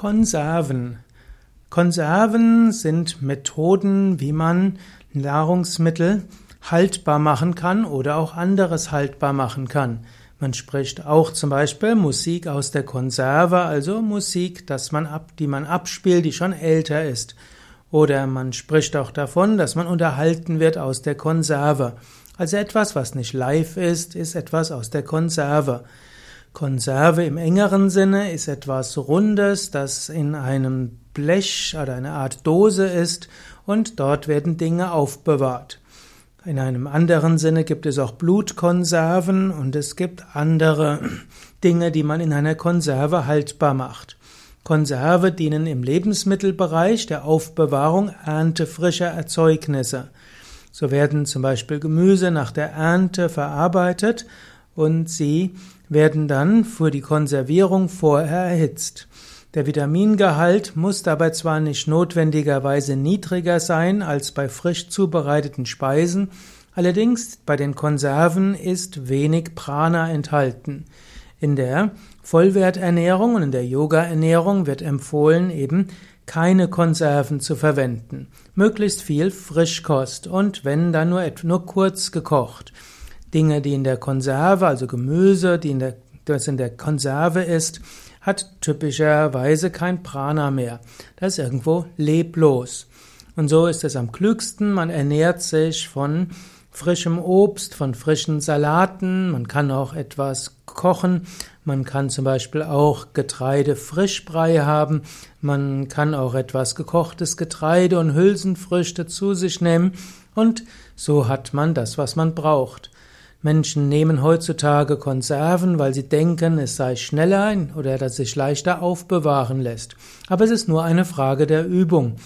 Konserven. Konserven sind Methoden, wie man Nahrungsmittel haltbar machen kann oder auch anderes haltbar machen kann. Man spricht auch zum Beispiel Musik aus der Konserve, also Musik, die man abspielt, die schon älter ist. Oder man spricht auch davon, dass man unterhalten wird aus der Konserve. Also etwas, was nicht live ist, ist etwas aus der Konserve. Konserve im engeren Sinne ist etwas Rundes, das in einem Blech oder einer Art Dose ist und dort werden Dinge aufbewahrt. In einem anderen Sinne gibt es auch Blutkonserven und es gibt andere Dinge, die man in einer Konserve haltbar macht. Konserve dienen im Lebensmittelbereich der Aufbewahrung erntefrischer Erzeugnisse. So werden zum Beispiel Gemüse nach der Ernte verarbeitet und sie werden dann für die Konservierung vorher erhitzt. Der Vitamingehalt muss dabei zwar nicht notwendigerweise niedriger sein als bei frisch zubereiteten Speisen, allerdings bei den Konserven ist wenig Prana enthalten. In der Vollwerternährung und in der Yoga-Ernährung wird empfohlen, eben keine Konserven zu verwenden. Möglichst viel Frischkost und wenn, dann nur kurz gekocht. Dinge, die in der Konserve, also Gemüse, das in der Konserve ist, hat typischerweise kein Prana mehr. Das ist irgendwo leblos. Und so ist es am klügsten, man ernährt sich von frischem Obst, von frischen Salaten, man kann auch etwas kochen, man kann zum Beispiel auch Getreidefrischbrei haben, man kann auch etwas gekochtes Getreide und Hülsenfrüchte zu sich nehmen und so hat man das, was man braucht. Menschen nehmen heutzutage Konserven, weil sie denken, es sei schneller oder dass es sich leichter aufbewahren lässt. Aber es ist nur eine Frage der Übung.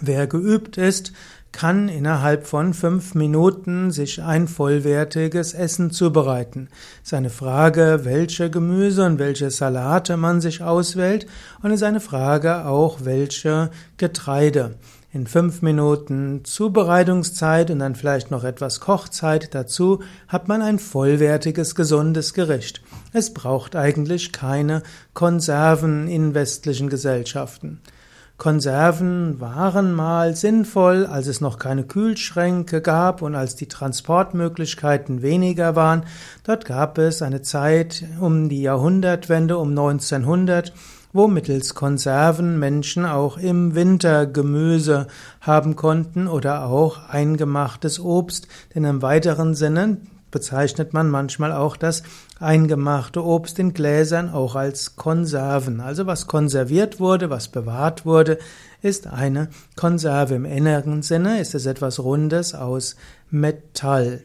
Wer geübt ist, kann innerhalb von 5 Minuten sich ein vollwertiges Essen zubereiten. Es ist eine Frage, welche Gemüse und welche Salate man sich auswählt und es ist eine Frage auch, welche Getreide. In 5 Minuten Zubereitungszeit und dann vielleicht noch etwas Kochzeit dazu hat man ein vollwertiges, gesundes Gericht. Es braucht eigentlich keine Konserven in westlichen Gesellschaften. Konserven waren mal sinnvoll, als es noch keine Kühlschränke gab und als die Transportmöglichkeiten weniger waren. Dort gab es eine Zeit um die Jahrhundertwende, um 1900, wo mittels Konserven Menschen auch im Winter Gemüse haben konnten oder auch eingemachtes Obst, denn im weiteren Sinne bezeichnet man manchmal auch das eingemachte Obst in Gläsern auch als Konserven. Also was konserviert wurde, was bewahrt wurde, ist eine Konserve. Im inneren Sinne ist es etwas Rundes aus Metall.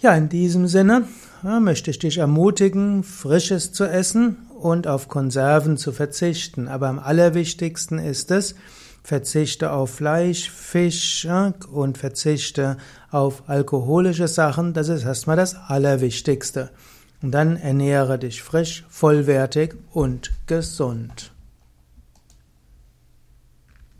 Ja, in diesem Sinne möchte ich dich ermutigen, Frisches zu essen und auf Konserven zu verzichten. Aber am allerwichtigsten ist es, verzichte auf Fleisch, Fisch und verzichte auf alkoholische Sachen. Das ist erstmal das Allerwichtigste. Und dann ernähre dich frisch, vollwertig und gesund.